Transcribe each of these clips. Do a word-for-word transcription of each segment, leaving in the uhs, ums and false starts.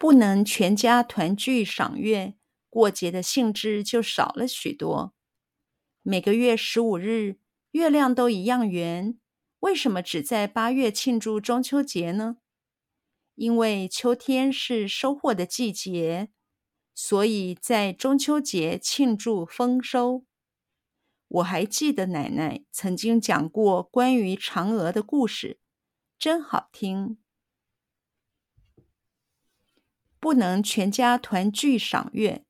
不能全家团聚赏月，过节的兴致就少了许多。每个月十五日，月亮都一样圆，为什么只在八月庆祝中秋节呢？因为秋天是收获的季节，所以在中秋节庆祝丰收。我还记得奶奶曾经讲过关于嫦娥的故事，真好听。不能全家团聚赏月。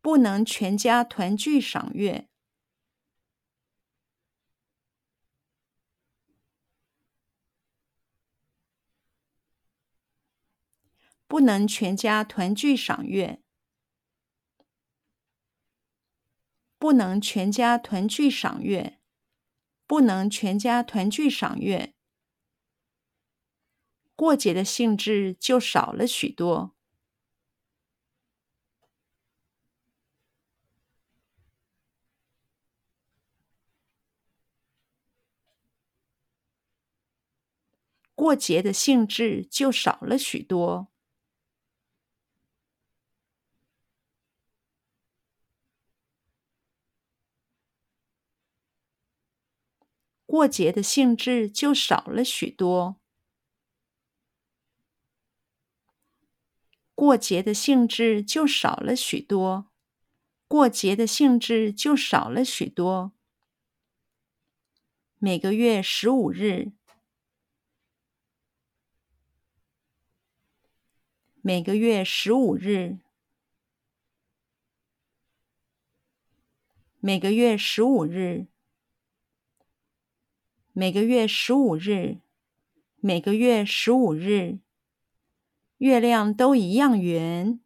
不能全家团聚赏月。不能全家团聚赏月。不能全家团聚赏月。不能全家团聚赏月。过节的兴致就少了许多。过节的兴致就少了许多。过节的兴致就少了许多。过节的兴致就少了许多。过节的兴致就少了许多。每个月十五日。每个月十五日，每个月十五日，每个月十五日，每个月十五日，月亮都一样圆。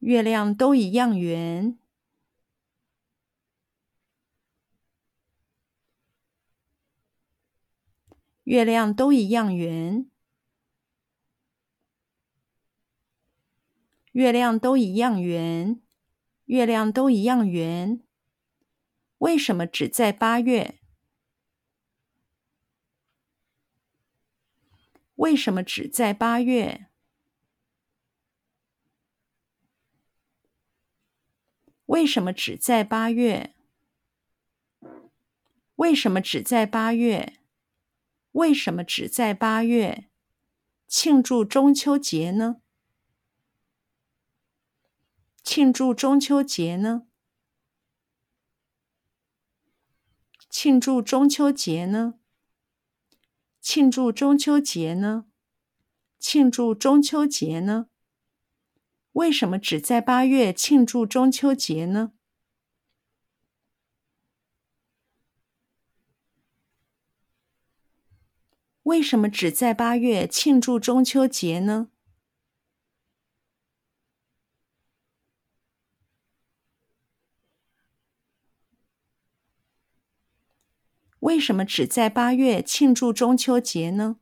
月亮都一样圆。月亮都一样圆。月亮都一样圆。月亮都一样圆。为什么只在八月？为什么只在八月？为什么只在八月？为什么只在八月？为什么只在八月庆祝中秋节呢？庆祝中秋节呢？庆祝中秋节呢？庆祝中秋节呢？庆祝中秋节呢？为什么只在八月庆祝中秋节呢？为什么只在八月庆祝中秋节呢？为什么只在八月庆祝中秋节呢？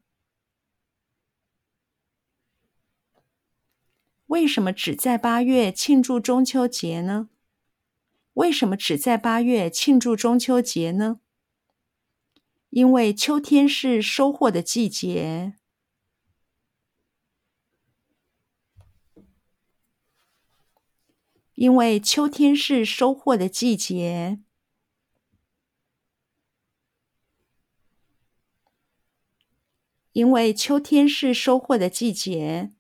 为什么只在八月庆祝中秋节呢？为什么只在八月庆祝中秋节呢？因为秋天是收获的季节。因为秋天是收获的季节。因为秋天是收获的季节。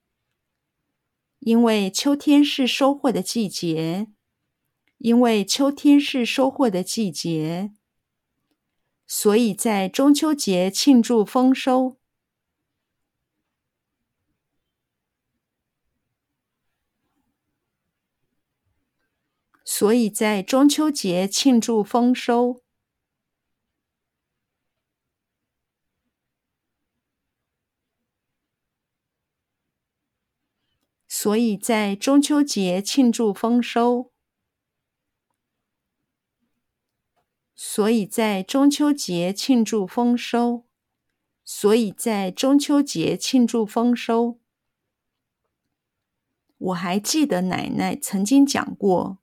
因为秋天是收获的季节。因为秋天是收获的季节。所以在中秋节庆祝丰收。所以在中秋节庆祝丰收。所以在中秋节庆祝丰收。所以在中秋节庆祝丰收。所以在中秋节庆祝丰收。我还记得奶奶曾经讲过，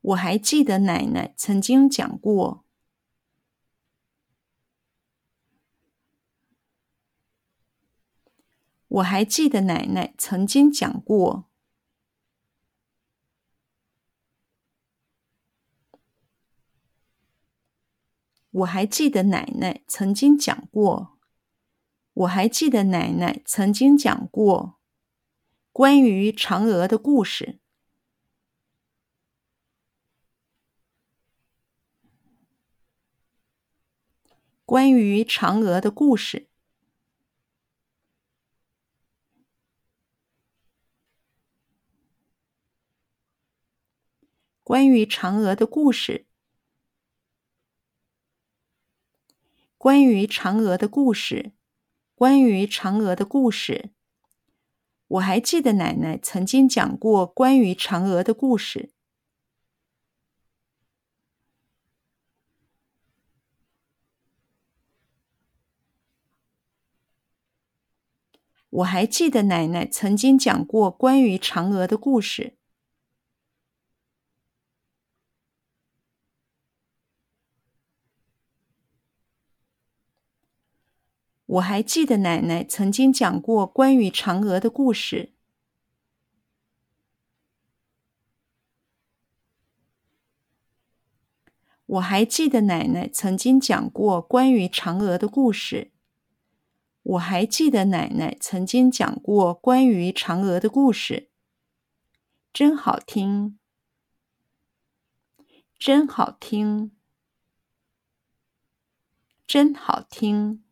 我还记得奶奶曾经讲过，我还记得奶奶曾经讲过，我还记得奶奶曾经讲过，我还记得奶奶曾经讲过关于嫦娥的故事。关于嫦娥的故事。关于嫦娥的故事。关于嫦娥的故事。关于嫦娥的故事。我还记得奶奶曾经讲过关于嫦娥的故事。我还记得奶奶曾经讲过关于嫦娥的故事。我还记得奶奶曾经讲过关于嫦娥的故事。我还记得奶奶曾经讲过关于嫦娥的故事。我还记得奶奶曾经讲过关于嫦娥的故事。真好听，真好听，真好听，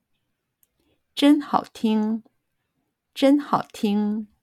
真好听，真好听。